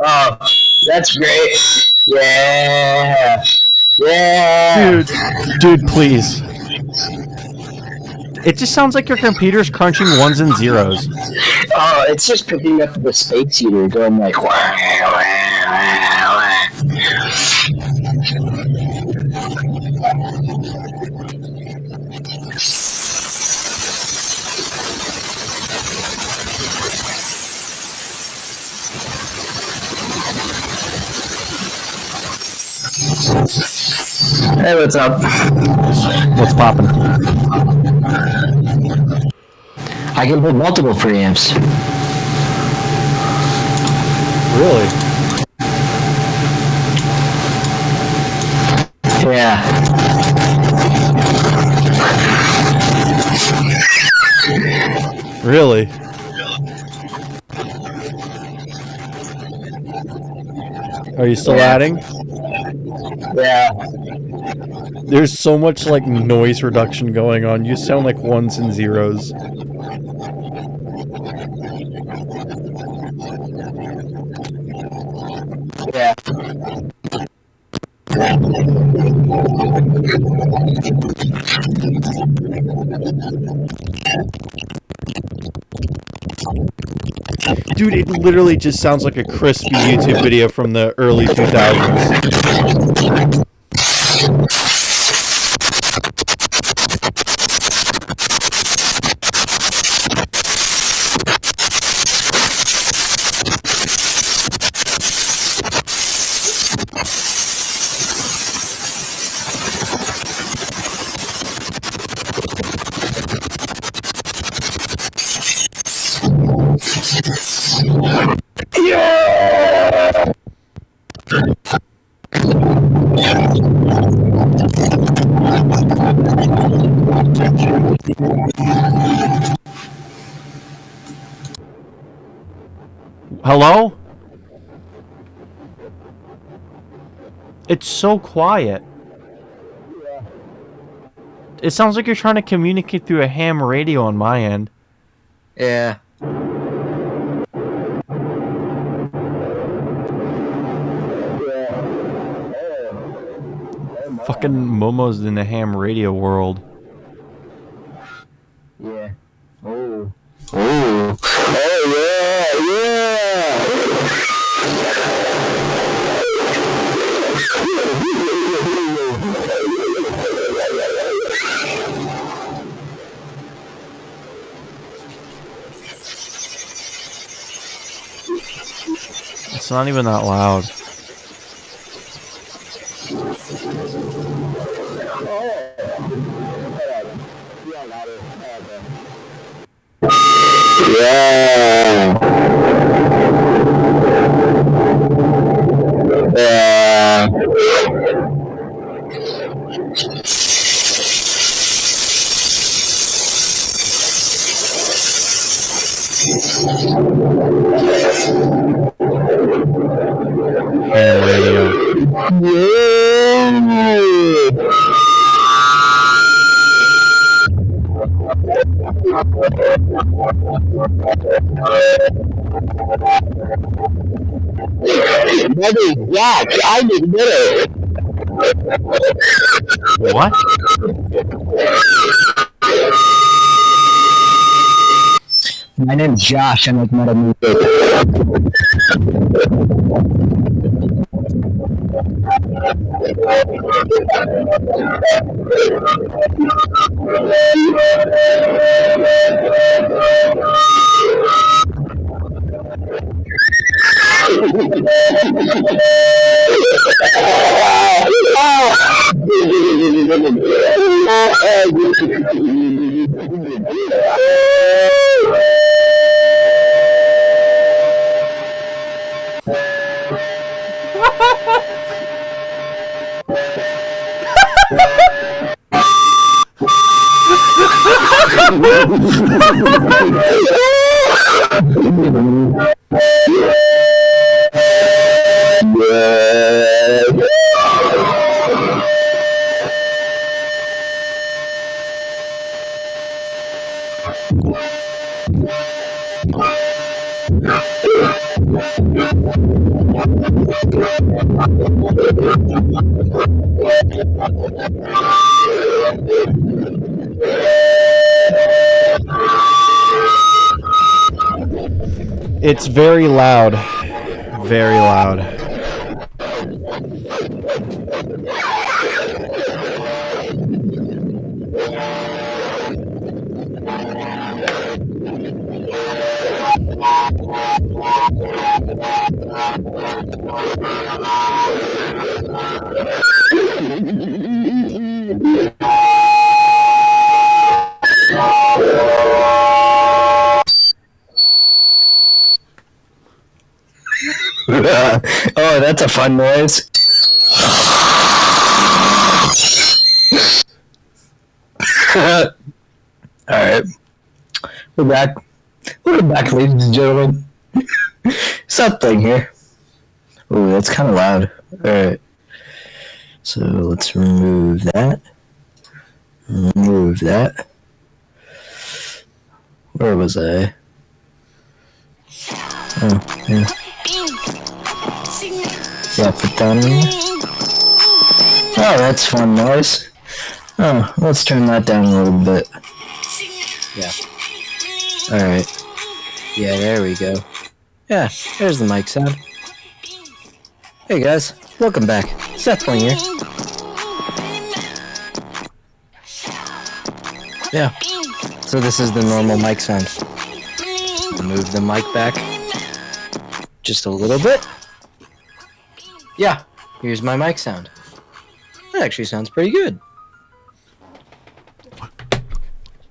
Oh, that's great. Yeah. Yeah. Dude, please. It just sounds like your computer's crunching ones and zeros. Oh, it's just picking up the space eater going like, wah, wah, wah. Hey, what's up? What's poppin'? I can put multiple preamps. Really? Yeah. Really? Are you still adding? Yeah. There's so much, like, noise reduction going on. You sound like ones and zeros. Yeah. Dude, it literally just sounds like a crispy YouTube video from the early 2000s. Hello? It's so quiet. Yeah. It sounds like you're trying to communicate through a ham radio on my end. Yeah. Fucking Momo's in the ham radio world. Yeah. Oh. Oh. It's not even that loud. Yeah. Yeah. I didn't get it. What? My name's Josh. I'm like metal music. It's very loud. Very loud. Oh, that's a fun noise. Alright. We're back. We're back, ladies and gentlemen. Seth Wayne here. Oh, that's kind of loud. Alright. So let's remove that. Remove that. Where was I? Oh, yeah. Drop it down here. Oh, that's fun noise. Oh, let's turn that down a little bit. Yeah. Alright. Yeah, there we go. Yeah, there's the mic sound. Hey guys, welcome back. Seth Wayne here. Yeah. So this is the normal mic sound. Move the mic back just a little bit. Yeah, here's my mic sound. That actually sounds pretty good.